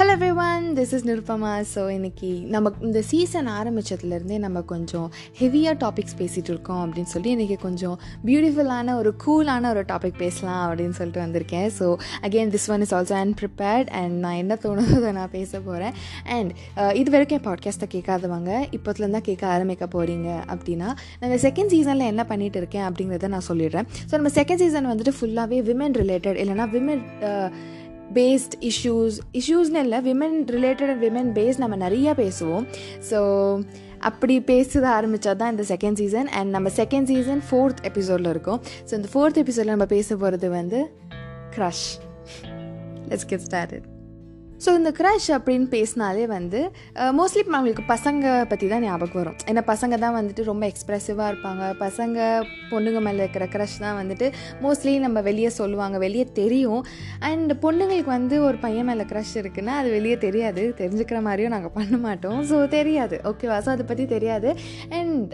Hello everyone, this is Nirupama. So இன்றைக்கி நம்ம இந்த சீசன் ஆரம்பித்ததுலேருந்தே நம்ம கொஞ்சம் ஹெவியாக டாபிக்ஸ் பேசிகிட்டு இருக்கோம் அப்படின்னு சொல்லி இன்றைக்கி கொஞ்சம் பியூட்டிஃபுல்லான ஒரு கூலான ஒரு டாபிக் பேசலாம் அப்படின்னு சொல்லிட்டு வந்திருக்கேன். So again this one is also unprepared and நான் என்ன தோணுதோ அதை நான் பேச போகிறேன். அண்ட் இது வரைக்கும் என் பாட்காஸ்ட்டை கேட்காதவங்க இப்போத்துலேருந்தான் கேட்க ஆரம்பிக்க போகிறீங்க அப்படின்னா நான் இந்த செகண்ட் சீசனில் என்ன பண்ணிகிட்டு இருக்கேன் அப்படிங்கிறத நான் சொல்லிடுறேன். ஸோ நம்ம செகண்ட் சீசன் வந்துட்டு ஃபுல்லாகவே விமன் ரிலேட்டட், இல்லைனா விமன் பேஸ்ட் இஷ்யூஸ்னு இல்லை, women related and women based நம்ம நிறையா பேசுவோம். ஸோ அப்படி பேசுத ஆரம்பித்தா தான் இந்த செகண்ட் சீசன். அண்ட் நம்ம செகண்ட் சீசன் 4th எபிசோடில் இருக்கும். ஸோ இந்த 4th எபிசோடில் நம்ம பேச போகிறது வந்து crush. Let's get started. So இந்த க்ரஷ் அப்படின்னு பேசினாலே வந்து மோஸ்ட்லி நம்மளுக்கு பசங்க பற்றி தான் ஞாபகம் வரும். ஏன்னா பசங்க தான் வந்துட்டு ரொம்ப எக்ஸ்ப்ரெசிவாக இருப்பாங்க. பசங்க பொண்ணுங்க மேலே இருக்கிற க்ரஷ் தான் வந்துட்டு மோஸ்ட்லி நம்ம வெளியே சொல்லுவாங்க, வெளியே தெரியும். அண்ட் பொண்ணுங்களுக்கு வந்து ஒரு பையன் மேலே க்ரஷ் இருக்குன்னா அது வெளியே தெரியாது, தெரிஞ்சுக்கிற மாதிரியும் நாங்கள் பண்ண மாட்டோம். ஸோ தெரியாது, ஓகேவா? ஸோ அதை பற்றி தெரியாது. அண்ட்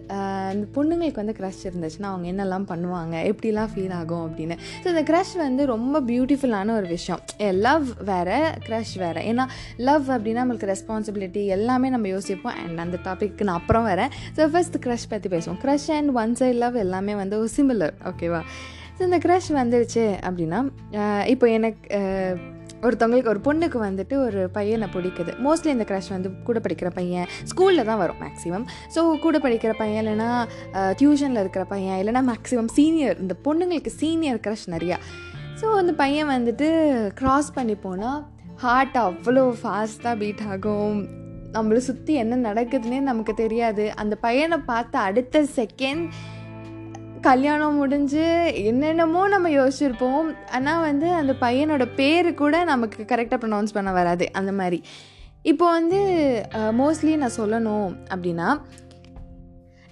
அந்த பொண்ணுங்களுக்கு வந்து க்ரஷ் இருந்துச்சுன்னா அவங்க என்னெல்லாம் பண்ணுவாங்க, எப்படிலாம் ஃபீல் ஆகும் அப்படின்னு. ஸோ இந்த க்ரஷ் வந்து ரொம்ப பியூட்டிஃபுல்லான ஒரு விஷயம். லவ் வேறு, க்ரஷ் வேறு. ஏன்னா லவ் அப்படின்னா நம்மளுக்கு ரெஸ்பான்சிபிலிட்டி எல்லாமே நம்ம யோசிப்போம். அண்ட் அந்த டாபிக்கு நான் அப்புறம் வரேன். ஸோ ஃபர்ஸ்ட் க்ரஷ் பற்றி பேசுவோம். Crush and one side love எல்லாமே வந்து சிமிலர், ஓகேவா? ஸோ இந்த க்ரஷ் வந்துடுச்சு அப்படின்னா, இப்போ எனக்கு ஒருத்தவங்களுக்கு, ஒரு பொண்ணுக்கு வந்துட்டு ஒரு பையனை பிடிக்குது. மோஸ்ட்லி இந்த க்ரஷ் வந்து கூட படிக்கிற பையன், ஸ்கூலில் தான் வரும் மேக்ஸிமம். ஸோ கூட படிக்கிற பையன், இல்லைனா டியூஷனில் இருக்கிற பையன், இல்லைனா மேக்ஸிமம் சீனியர். இந்த பொண்ணுங்களுக்கு சீனியர் க்ரஷ் நிறையா. ஸோ அந்த பையன் வந்துட்டு க்ராஸ் பண்ணி போனால் ஹார்ட் அவ்வளோ ஃபாஸ்ட்டாக பீட் ஆகும். நம்மளை சுற்றி என்ன நடக்குதுன்னே நமக்கு தெரியாது. அந்த பையனை பார்த்து அடுத்த செகண்ட் கல்யாணம் முடிஞ்சு என்னென்னமோ நம்ம யோசிச்சுருப்போம். ஆனால் வந்து அந்த பையனோட பேர் கூட நமக்கு கரெக்டாக ப்ரொனவுன்ஸ் பண்ண வராது. அந்த மாதிரி இப்போ வந்து மோஸ்ட்லி நான் சொல்லணும் அப்படின்னா,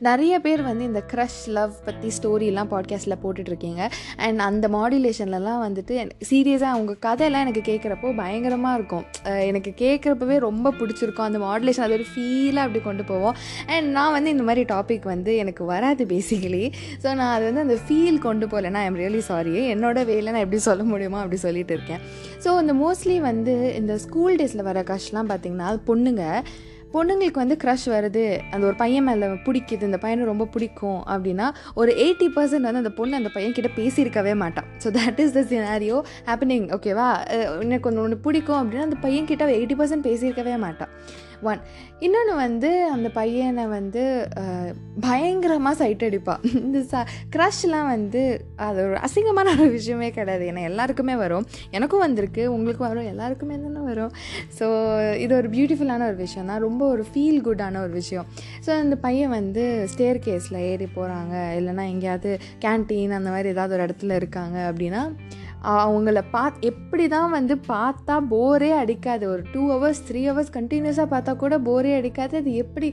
நிறைய பேர் வந்து இந்த க்ரஷ் லவ் பற்றி ஸ்டோரிலாம் பாட்காஸ்ட்டில் போட்டுட்ருக்கீங்க. அண்ட் அந்த மாடுலேஷன்லலாம் வந்துட்டு சீரியஸாக அவங்க கதையெல்லாம் எனக்கு கேட்குறப்போ பயங்கரமாக இருக்கும். எனக்கு கேட்குறப்பவே ரொம்ப பிடிச்சிருக்கும் அந்த மாடுலேஷன். அது ஒரு ஃபீலாக அப்படி கொண்டு போவோம். அண்ட் நான் வந்து இந்த மாதிரி டாபிக் வந்து எனக்கு வராது பேசிக்கலி. ஸோ நான் அது வந்து அந்த ஃபீல் கொண்டு போகலன்னா ஐம் ரியலி சாரி. என்னோட வேலை நான் எப்படி சொல்ல முடியுமோ அப்படி சொல்லிட்டு இருக்கேன். ஸோ இந்த மோஸ்ட்லி வந்து இந்த ஸ்கூல் டேஸில் வர க்ரஷ்லாம் பார்த்திங்கன்னா, பொண்ணுங்களுக்கு வந்து க்ரஷ் வருது, அந்த ஒரு பையன் மேலே பிடிக்குது, இந்த பையனை ரொம்ப பிடிக்கும் அப்படின்னா ஒரு 80% வந்து அந்த பொண்ணு அந்த பையன்கிட்ட பேசியிருக்கவே மாட்டான். So that is the scenario happening, ஓகேவா? எனக்கு ஒன்று பிடிக்கும் அப்படின்னா அந்த பையன்கிட்ட 80% பேசியிருக்கவே மாட்டான். இன்னொன்று வந்து அந்த பையனை வந்து பயங்கரமாக சைட் அடிப்பாள். இந்த க்ரஷ்லாம் வந்து அது ஒரு அசிங்கமான ஒரு விஷயமே கிடையாது. ஏன்னா எல்லாருக்குமே வரும், எனக்கும் வந்திருக்கு, உங்களுக்கும் வரும், எல்லாருக்குமே தானே வரும். ஸோ இது ஒரு பியூட்டிஃபுல்லான ஒரு விஷயம் தான், ரொம்ப ஒரு ஃபீல் குட்டான ஒரு விஷயம். ஸோ அந்த பையன் வந்து ஸ்டேர் கேஸில் ஏறி போகிறாங்க, இல்லைனா எங்கேயாவது கேன்டீன் அந்த மாதிரி ஏதாவது ஒரு இடத்துல இருக்காங்க அப்படின்னா அவங்கள எப்படி தான் வந்து பார்த்தா போரே அடிக்காது. ஒரு 2 hours 3 hours கண்டினியூஸாக பார்த்தா கூட போரே அடிக்காது. அது எப்படி,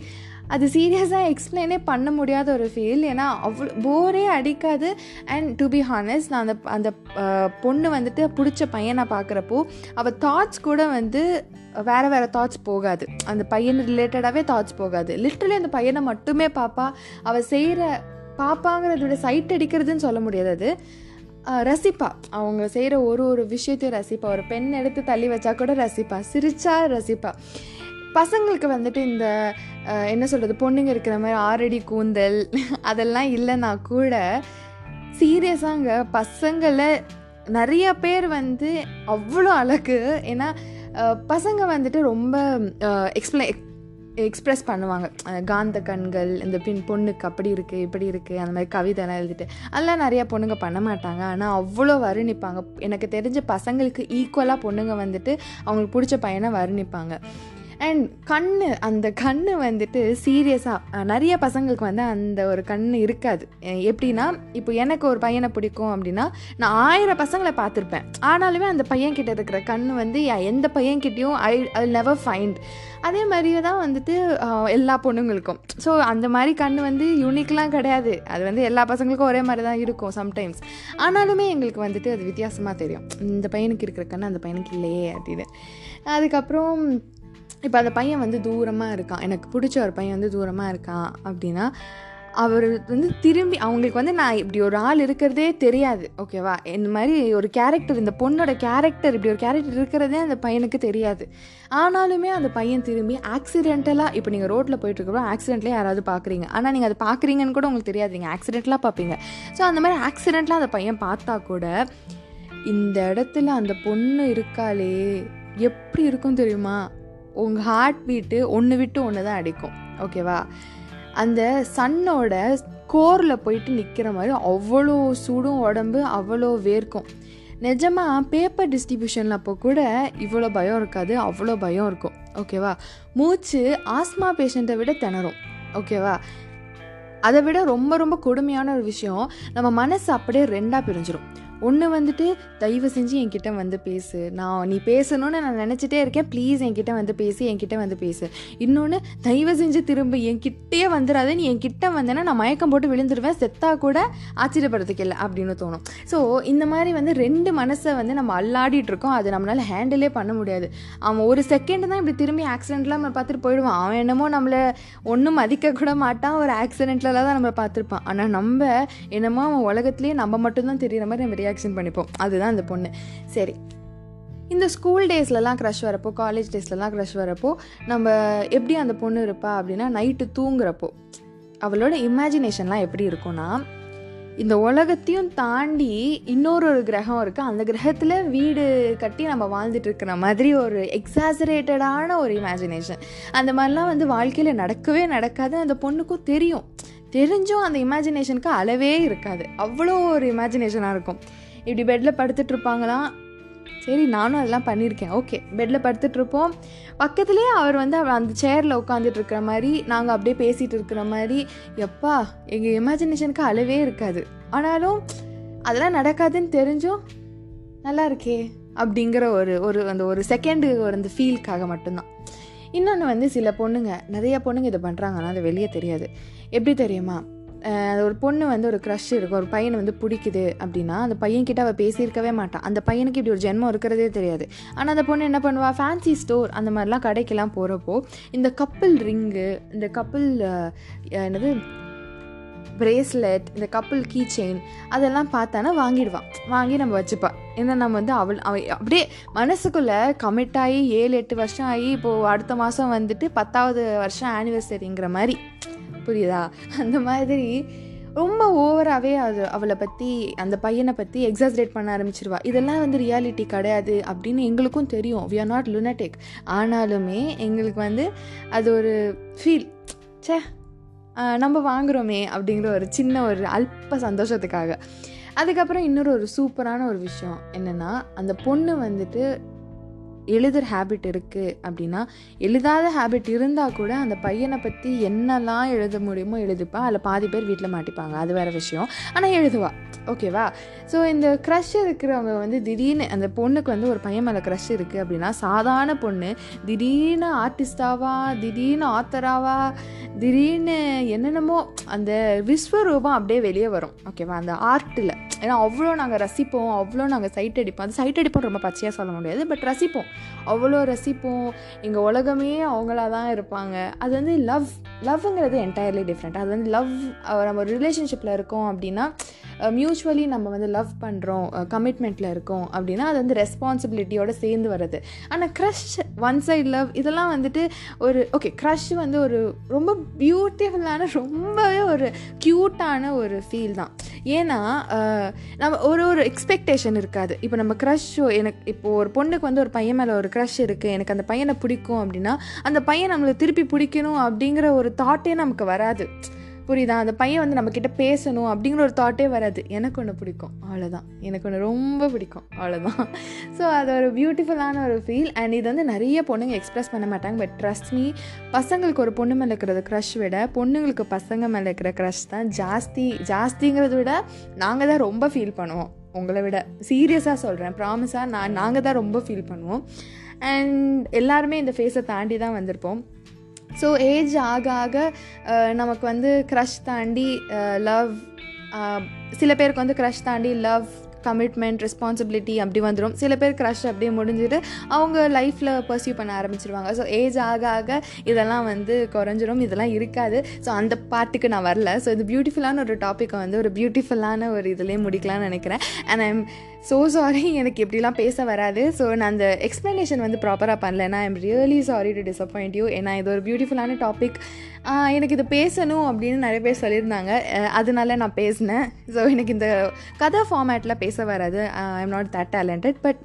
அது சீரியஸாக எக்ஸ்பிளைனே பண்ண முடியாத ஒரு ஃபீல். ஏன்னா அவ்வளோ போரே அடிக்காது. அண்ட் டு பி ஹானஸ்ட், நான் அந்த பொண்ணு வந்துட்டு பிடிச்ச பையனை பார்க்குறப்போ அவள் தாட்ஸ் கூட வந்து வேறு தாட்ஸ் போகாது. அந்த பையன் ரிலேட்டடாகவே தாட்ஸ் போகாது. லிட்ரலி அந்த பையனை மட்டுமே பார்ப்பா. அவள் பார்ப்பாங்கிறதோட சைட் அடிக்கிறதுன்னு சொல்ல முடியாது, அது ரசிப்பா. அவங்க செய்கிற ஒரு விஷயத்தையும் ரசிப்பா. ஒரு பெண் எடுத்து தள்ளி வச்சா கூட ரசிப்பா, சிரிச்சா ரசிப்பா. பசங்களுக்கு வந்துட்டு இந்த என்ன சொல்கிறது, பொண்ணுங்க இருக்கிற மாதிரி 6 அடி கூந்தல் அதெல்லாம் இல்லைன்னா கூட சீரியஸாங்க பசங்களை நிறைய பேர் வந்து அவ்வளோ அழகு. ஏன்னா பசங்க வந்துட்டு ரொம்ப எக்ஸ்ப்ரெஸ் பண்ணுவாங்க. காந்த கண்கள், இந்த பொண்ணுக்கு அப்படி இருக்குது இப்படி இருக்குது அந்த மாதிரி கவிதைலாம் எழுதிட்டு அதெல்லாம் நிறையா பொண்ணுங்க பண்ண மாட்டாங்க. ஆனால் அவ்வளோ வருணிப்பாங்க. எனக்கு தெரிஞ்ச பசங்களுக்கு ஈக்குவலாக பொண்ணுங்க வந்துட்டு அவங்களுக்கு பிடிச்ச பையனை வருணிப்பாங்க. அண்ட் அந்த கண் வந்துட்டு சீரியஸாக நிறைய பசங்களுக்கு வந்து அந்த ஒரு கண் இருக்காது. எப்படின்னா, இப்போ எனக்கு ஒரு பையனை பிடிக்கும் அப்படின்னா நான் 1000 பசங்களை பார்த்துருப்பேன். ஆனாலுமே அந்த பையன்கிட்ட இருக்கிற கண் வந்து எந்த பையன்கிட்டையும் ஐ நெவர் ஃபைண்ட். அதே மாதிரியே தான் வந்துட்டு எல்லா பொண்ணுங்களுக்கும். ஸோ அந்த மாதிரி கண் வந்து யூனிக்லாம் கிடையாது. அது வந்து எல்லா பசங்களுக்கும் ஒரே மாதிரி தான் இருக்கும் சம்டைம்ஸ். ஆனாலுமே எங்களுக்கு வந்துட்டு அது வித்தியாசமாக தெரியும். இந்த பையனுக்கு இருக்கிற கண் அந்த பையனுக்கு இல்லையே அப்படின்னு. அதுக்கப்புறம் இப்போ அந்த பையன் வந்து தூரமாக இருக்கான், எனக்கு பிடிச்ச ஒரு பையன் வந்து தூரமாக இருக்கான் அப்படின்னா அவர் வந்து திரும்பி அவங்களுக்கு வந்து நான் இப்படி ஒரு ஆள் இருக்கிறதே தெரியாது, ஓகேவா, இந்த மாதிரி ஒரு கேரக்டர், இந்த பொண்ணோட கேரக்டர், இப்படி ஒரு கேரக்டர் இருக்கிறதே அந்த பையனுக்கு தெரியாது. ஆனாலுமே அந்த பையன் திரும்பி ஆக்சிடென்டலாக, இப்போ நீங்கள் ரோட்டில் போயிட்டுருக்கிறோம், ஆக்சிடென்ட்லேயே யாராவது பார்க்குறீங்க, ஆனால் நீங்கள் அதை பார்க்குறீங்கன்னு கூட உங்களுக்கு தெரியாது, நீங்கள் ஆக்சிடென்ட்லாம் பார்ப்பீங்க. ஸோ அந்த மாதிரி ஆக்சிடென்ட்லாம் அந்த பையன் பார்த்தா கூட, இந்த இடத்துல அந்த பொண்ணு இருக்காளே எப்படி இருக்கும் தெரியுமா, உங்கள் ஹார்ட் பீட்டு ஒன்று விட்டு ஒன்று தான் அடிக்கும், ஓகேவா, அந்த சன்னோட கோரில் போயிட்டு நிற்கிற மாதிரி அவ்வளோ சூடும் உடம்பு, அவ்வளோ வேர்க்கும். நிஜமாக பேப்பர் டிஸ்ட்ரிபியூஷனில் அப்போ கூட இவ்வளோ பயம் இருக்காது, அவ்வளோ பயம் இருக்கும், ஓகேவா. மூச்சு ஆஸ்மா பேஷண்ட்டை விட திணறும், ஓகேவா. அதை விட ரொம்ப ரொம்ப கொடுமையான ஒரு விஷயம், நம்ம மனசு அப்படியே ரெண்டாக பிரிஞ்சிடும். ஒன்று வந்துட்டு தயவு செஞ்சு என்கிட்ட வந்து பேசு, நீ பேசணும்னு நான் நினச்சிட்டே இருக்கேன், ப்ளீஸ் என்கிட்ட வந்து பேசு, என்கிட்ட வந்து பேசு. இன்னொன்று தயவு செஞ்சு திரும்ப என்கிட்டே வந்துடாது, நீ என்கிட்ட வந்தேன்னா நான் மயக்கம் போட்டு விழுந்துருவேன், செத்தா கூட ஆச்சரியப்படுறதுக்கு இல்லை அப்படின்னு தோணும். ஸோ இந்த மாதிரி வந்து ரெண்டு மனசை வந்து நம்ம அல்லாடிட்டு இருக்கோம், அது நம்மளால் ஹேண்டிலே பண்ண முடியாது. அவன் ஒரு செகண்டு தான் இப்படி திரும்பி ஆக்சிடென்ட்லாம் நம்ம பார்த்துட்டு போயிடுவான், அவன் என்னமோ நம்மளை ஒன்றும் மதிக்க கூட மாட்டான், ஒரு ஆக்சிடென்ட்லாம் தான் நம்மளை பார்த்துருப்பான். ஆனால் நம்ம என்னமோ அவன் உலகத்துலேயே நம்ம மட்டும்தான் தெரியுற மாதிரி நம்ம ரியாக்ஷன் பண்ணிப்போம். அதுதான் அந்த பொண்ணு. சரி, இந்த ஸ்கூல் டேஸ்லலாம் க்ரஷ் வரப்போ, காலேஜ் டேஸ்லலாம் க்ரஷ் வரப்போ நம்ம எப்படி அந்த பொண்ணு இருப்பா அப்படின்னா, நைட்டு தூங்குறப்போ அவளோட இமேஜினேஷன்லாம் எப்படி இருக்குன்னா, இந்த உலகத்தையும் தாண்டி இன்னொரு ஒரு கிரகம் இருக்குது, அந்த கிரகத்தில் வீடு கட்டி நம்ம வாழ்ந்துட்டு இருக்கிற மாதிரி ஒரு எக்ஸாசரேட்டடான ஒரு இமேஜினேஷன். அந்த மாதிரிலாம் வந்து வாழ்க்கையில் நடக்கவே நடக்காது, அந்த பொண்ணுக்கும் தெரியும், தெரிஞ்சும் அந்த இமேஜினேஷனுக்கு அளவே இருக்காது, அவ்வளோ ஒரு இமேஜினேஷனாக இருக்கும். இப்படி பெட்டில் படுத்துட்ருப்பாங்களாம். சரி, நானும் அதெல்லாம் பண்ணியிருக்கேன், ஓகே. பெட்டில் படுத்துட்ருப்போம், பக்கத்துலேயே அவர் வந்து அந்த சேரில் உட்காந்துட்டு இருக்கிற மாதிரி, நாங்கள் அப்படியே பேசிகிட்டு இருக்கிற மாதிரி. எப்பா, எங்கள் இமேஜினேஷனுக்கு அளவே இருக்காது, ஆனாலும் அதெல்லாம் நடக்காதுன்னு தெரிஞ்சும் நல்லா இருக்கே அப்படிங்கிற ஒரு அந்த ஒரு செகண்டு ஒரு அந்த ஃபீலுக்காக மட்டும்தான். இன்னொன்று வந்து சில பொண்ணுங்க, நிறைய பொண்ணுங்க இதை பண்ணுறாங்கன்னா அது வெளியே தெரியாது. எப்படி தெரியுமா, ஒரு பொண்ணு வந்து ஒரு க்ரஷ் இருக்கும், ஒரு பையனை வந்து பிடிக்குது அப்படின்னா, அந்த பையன்கிட்ட அவள் பேசியிருக்கவே மாட்டான், அந்த பையனுக்கு இப்படி ஒரு ஜென்மம் இருக்கிறதே தெரியாது. ஆனால் அந்த பொண்ணு என்ன பண்ணுவாள், ஃபேன்சி ஸ்டோர் அந்த மாதிரிலாம் கடைக்கெல்லாம் போகிறப்போ இந்த கப்பிள் ரிங்கு, இந்த கப்பிள் என்னது பிரேஸ்லெட், இந்த கப்பிள் கீ செயின் அதெல்லாம் பார்த்தானா வாங்கிடுவான், வாங்கி நம்ம வச்சுப்பாள். ஏன்னா நம்ம வந்து அவள் அப்படியே மனசுக்குள்ளே கமிட்டாகி 7-8 வருஷம் ஆகி, இப்போது அடுத்த மாதம் வந்துட்டு 10வது வருஷம் ஆனிவர்சரிங்கிற மாதிரி, புரியுதா, அந்த மாதிரி ரொம்ப ஓவராகவே அது அவளை பற்றி, அந்த பையனை பற்றி எக்ஸாஜரேட் பண்ண ஆரம்பிச்சிருவா. இதெல்லாம் வந்து ரியாலிட்டி கிடையாது அப்படின்னு எங்களுக்கும் தெரியும், வி ஆர் நாட் லுனட்டிக். ஆனாலுமே எங்களுக்கு வந்து அது ஒரு ஃபீல், சே நம்ம வாங்குகிறோமே அப்படிங்கிற ஒரு சின்ன ஒரு அல்ப சந்தோஷத்துக்காக. அதுக்கப்புறம் இன்னொரு ஒரு சூப்பரான ஒரு விஷயம் என்னென்னா, அந்த பொண்ணு வந்துட்டு எழுதுகிற ஹேபிட் இருக்குது அப்படின்னா, எழுதாத ஹேபிட் இருந்தால் கூட அந்த பையனை பற்றி என்னெல்லாம் எழுத முடியுமோ எழுதுப்பா. அதில் பாதி பேர் வீட்டில் மாட்டிப்பாங்க, அது வேறு விஷயம், ஆனால் எழுதுவா, ஓகேவா. ஸோ இந்த க்ரஷ் இருக்கிறவங்க வந்து திடீர்னு, அந்த பொண்ணுக்கு வந்து ஒரு பையன் மேலே க்ரஷ் இருக்குது அப்படின்னா, சாதாரண பொண்ணு திடீர்னு ஆர்டிஸ்டாவா, திடீர்னு ஆத்தராவா, திடீர்னு என்னென்னமோ அந்த விஸ்வரூபம் அப்படியே வெளியே வரும், ஓகேவா, அந்த ஆர்ட்டில். ஏன்னா அவ்வளோ நாங்கள் ரசிப்போம், அவ்வளோ நாங்கள் சைட் அடிப்போம். அந்த சைட் அடிப்போம் ரொம்ப பச்சையாக சொல்ல முடியாது, பட் ரசிப்போம், அவ்வளோ ரசிப்போம். எங்கள் உலகமே அவங்களா தான் இருப்பாங்க. அது வந்து லவ்ங்கிறது என்டையர்லி டிஃப்ரெண்ட். அது வந்து லவ், நம்ம ஒரு ரிலேஷன்ஷிப்பில் இருக்கோம் அப்படின்னா, மியூச்சுவலி நம்ம வந்து லவ் பண்ணுறோம், கமிட்மெண்ட்டில் இருக்கோம் அப்படின்னா, அது வந்து ரெஸ்பான்சிபிலிட்டியோடு சேர்ந்து வர்றது. ஆனால் க்ரஷ், ஒன் சைட் லவ், இதெல்லாம் வந்துட்டு ஒரு ஓகே, க்ரஷ் வந்து ஒரு ரொம்ப பியூட்டிஃபுல்லான, ரொம்பவே ஒரு க்யூட்டான ஒரு ஃபீல் தான். ஏன்னா நம்ம ஒரு எக்ஸ்பெக்டேஷன் இருக்காது. இப்போ நம்ம க்ரஷ்ஷோ, எனக்கு இப்போது ஒரு பொண்ணுக்கு வந்து ஒரு பையன் மேலே ஒரு க்ரஷ் இருக்குது, எனக்கு அந்த பையனை பிடிக்கும் அப்படின்னா, அந்த பையன் நம்மளை திருப்பி பிடிக்கணும் அப்படிங்கிற ஒரு தாட்டே நமக்கு வராது, புரியுதா. அந்த பையன் வந்து நம்மக்கிட்ட பேசணும் அப்படிங்கிற ஒரு தாட்டே வராது. எனக்கு ஒன்று பிடிக்கும், அவ்வளோதான், எனக்கு ஒன்று ரொம்ப பிடிக்கும், அவ்வளோதான். ஸோ அது ஒரு பியூட்டிஃபுல்லான ஒரு ஃபீல். அண்ட் இது வந்து நிறைய பொண்ணுங்க எக்ஸ்ப்ரெஸ் பண்ண மாட்டாங்க, பட் ட்ரஸ்ட் மீ, பசங்களுக்கு ஒரு பொண்ணு மேலே இருக்கிற க்ரஷ் விட பொண்ணுங்களுக்கு பசங்க மேலே இருக்கிற க்ரஷ் தான் ஜாஸ்திங்கிறத விட நாங்கள் தான் ரொம்ப ஃபீல் பண்ணுவோம். உங்களை விட சீரியஸாக சொல்கிறேன், ப்ராமிஸாக, நாங்கள் தான் ரொம்ப ஃபீல் பண்ணுவோம். அண்ட் எல்லாருமே இந்த ஃபேஸை தாண்டி தான் வந்திருப்போம். ஸோ ஏஜ் ஆக ஆக நமக்கு வந்து க்ரஷ் தாண்டி லவ், சில பேருக்கு வந்து க்ரஷ் தாண்டி லவ், கமிட்மெண்ட், ரெஸ்பான்சிபிலிட்டி அப்படி வந்துடும். சில பேர் க்ரஷ் அப்படியே முடிஞ்சுட்டு அவங்க லைஃப்பில் பர்சியூ பண்ண ஆரம்பிச்சிருவாங்க. ஸோ ஏஜ் ஆக ஆக இதெல்லாம் வந்து குறைஞ்சிரும், இதெல்லாம் இருக்காது. ஸோ அந்த பார்ட்டுக்கு நான் வரல. ஸோ இது பியூட்டிஃபுல்லான ஒரு டாப்பிக்கை வந்து ஒரு பியூட்டிஃபுல்லான ஒரு இதுலேயே முடிக்கலாம்னு நினைக்கிறேன். அண்ட் ஐம் ஸோ சாரி, எனக்கு எப்படிலாம் பேச வராது. ஸோ நான் அந்த எக்ஸ்ப்ளனேஷன் வந்து ப்ராப்பராக பண்ணலைன்னா I'm really sorry to disappoint you. ஏன்னா இது ஒரு பியூட்டிஃபுல்லான டாபிக், எனக்கு இது பேசணும் அப்படின்னு நிறைய பேர் சொல்லியிருந்தாங்க, அதனால நான் பேசினேன். ஸோ எனக்கு இந்த கதை ஃபார்மேட்டில் பேச வராது, I'm not that talented, but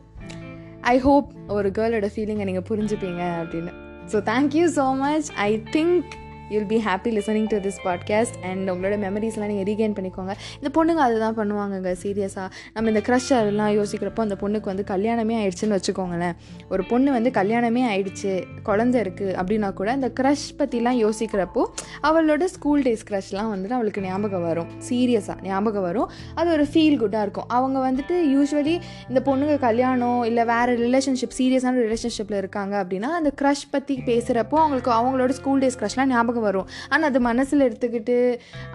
I hope ஒரு கேர்ளோட ஃபீலிங்கை நீங்கள் புரிஞ்சுப்பீங்க அப்படின்னு. So thank you so much. I think you'll be happy listening to this podcast and உங்களோட மெமரிஸ்லாம் நீங்கள் ரீகெயின் பண்ணிக்கோங்க. இந்த பொண்ணுங்க அதுதான் பண்ணுவாங்கங்க. சீரியஸாக நம்ம இந்த க்ரஷ் அதெல்லாம் யோசிக்கிறப்போ அந்த பொண்ணுக்கு வந்து கல்யாணமே ஆயிடுச்சுன்னு வச்சுக்கோங்களேன். ஒரு பொண்ணு வந்து கல்யாணமே ஆயிடுச்சு, குழந்தை இருக்குது அப்படின்னா கூட இந்த க்ரஷ் பற்றிலாம் யோசிக்கிறப்போ அவளோட ஸ்கூல் டேஸ் க்ரஷ்லாம் வந்துட்டு அவளுக்கு ஞாபகம் வரும். சீரியஸாக ஞாபகம் வரும். அது ஒரு ஃபீல் குட்டாக இருக்கும். அவங்க வந்துட்டு யூஸ்வலி இந்த பொண்ணுங்க கல்யாணம் இல்லை வேறு ரிலேஷன்ஷிப், சீரியஸான ரிலேஷன்ஷிப்பில் இருக்காங்க அப்படின்னா அந்த க்ரஷ் பற்றி பேசுகிறப்போ அவங்களுக்கு அவங்களோட ஸ்கூல் டேஸ் க்ரஷ்லாம் ஞாபகம் வரும். ஆனால் அது மனசில் எடுத்துக்கிட்டு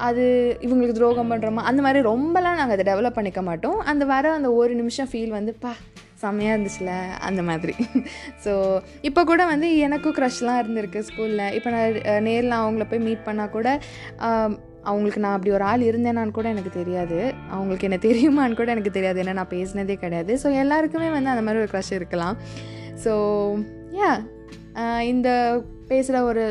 அது இவங்களுக்கு துரோகம் பண்ணுறோமா அந்த மாதிரி ரொம்பலாம் நாங்கள் அதை டெவலப் பண்ணிக்க மாட்டோம். அந்த வர அந்த ஒரு நிமிஷம் ஃபீல் வந்து பா செம்மையாக இருந்துச்சுல அந்த மாதிரி. ஸோ இப்போ கூட வந்து எனக்கும் க்ரஷ்லாம் இருந்திருக்கு ஸ்கூலில். இப்போ நான் நேரில் அவங்கள போய் மீட் பண்ணால் கூட அவங்களுக்கு நான் அப்படி ஒரு ஆள் இருந்தேனான்னு கூட எனக்கு தெரியாது, அவங்களுக்கு என்ன தெரியுமான்னு கூட எனக்கு தெரியாது, ஏன்னா நான் பேசினதே கிடையாது. ஸோ எல்லாருக்குமே வந்து அந்த மாதிரி ஒரு க்ரஷ் இருக்கலாம். ஸோ யா, இந்த பேசுகிற ஒரு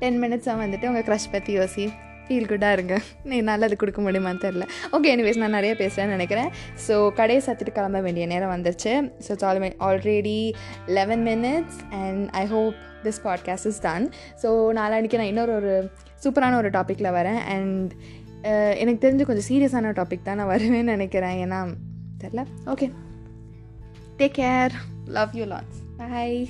10 minutes வந்துட்டு உங்கள் க்ரஷ் பற்றி யோசி, ஃபீல் குட்டாக இருங்க. என்னால் அது கொடுக்க முடியுமான்னு தெரில. ஓகே, எனிவேஸ் நான் நிறைய பேசுகிறேன்னு நினைக்கிறேன். ஸோ கடையை சாத்திட்டு கிளம்ப வேண்டிய நேரம் வந்துருச்சு. So it's already 11 minutes and I hope this podcast is done. So நாளைக்கு நான் இன்னொரு சூப்பரான ஒரு டாப்பிக்கில் வரேன். அண்ட் எனக்கு தெரிஞ்சு கொஞ்சம் சீரியஸான டாபிக் தான் நான் வருவேன்னு நினைக்கிறேன், ஏன்னா தெரில. Okay, take care, love you lots, bye.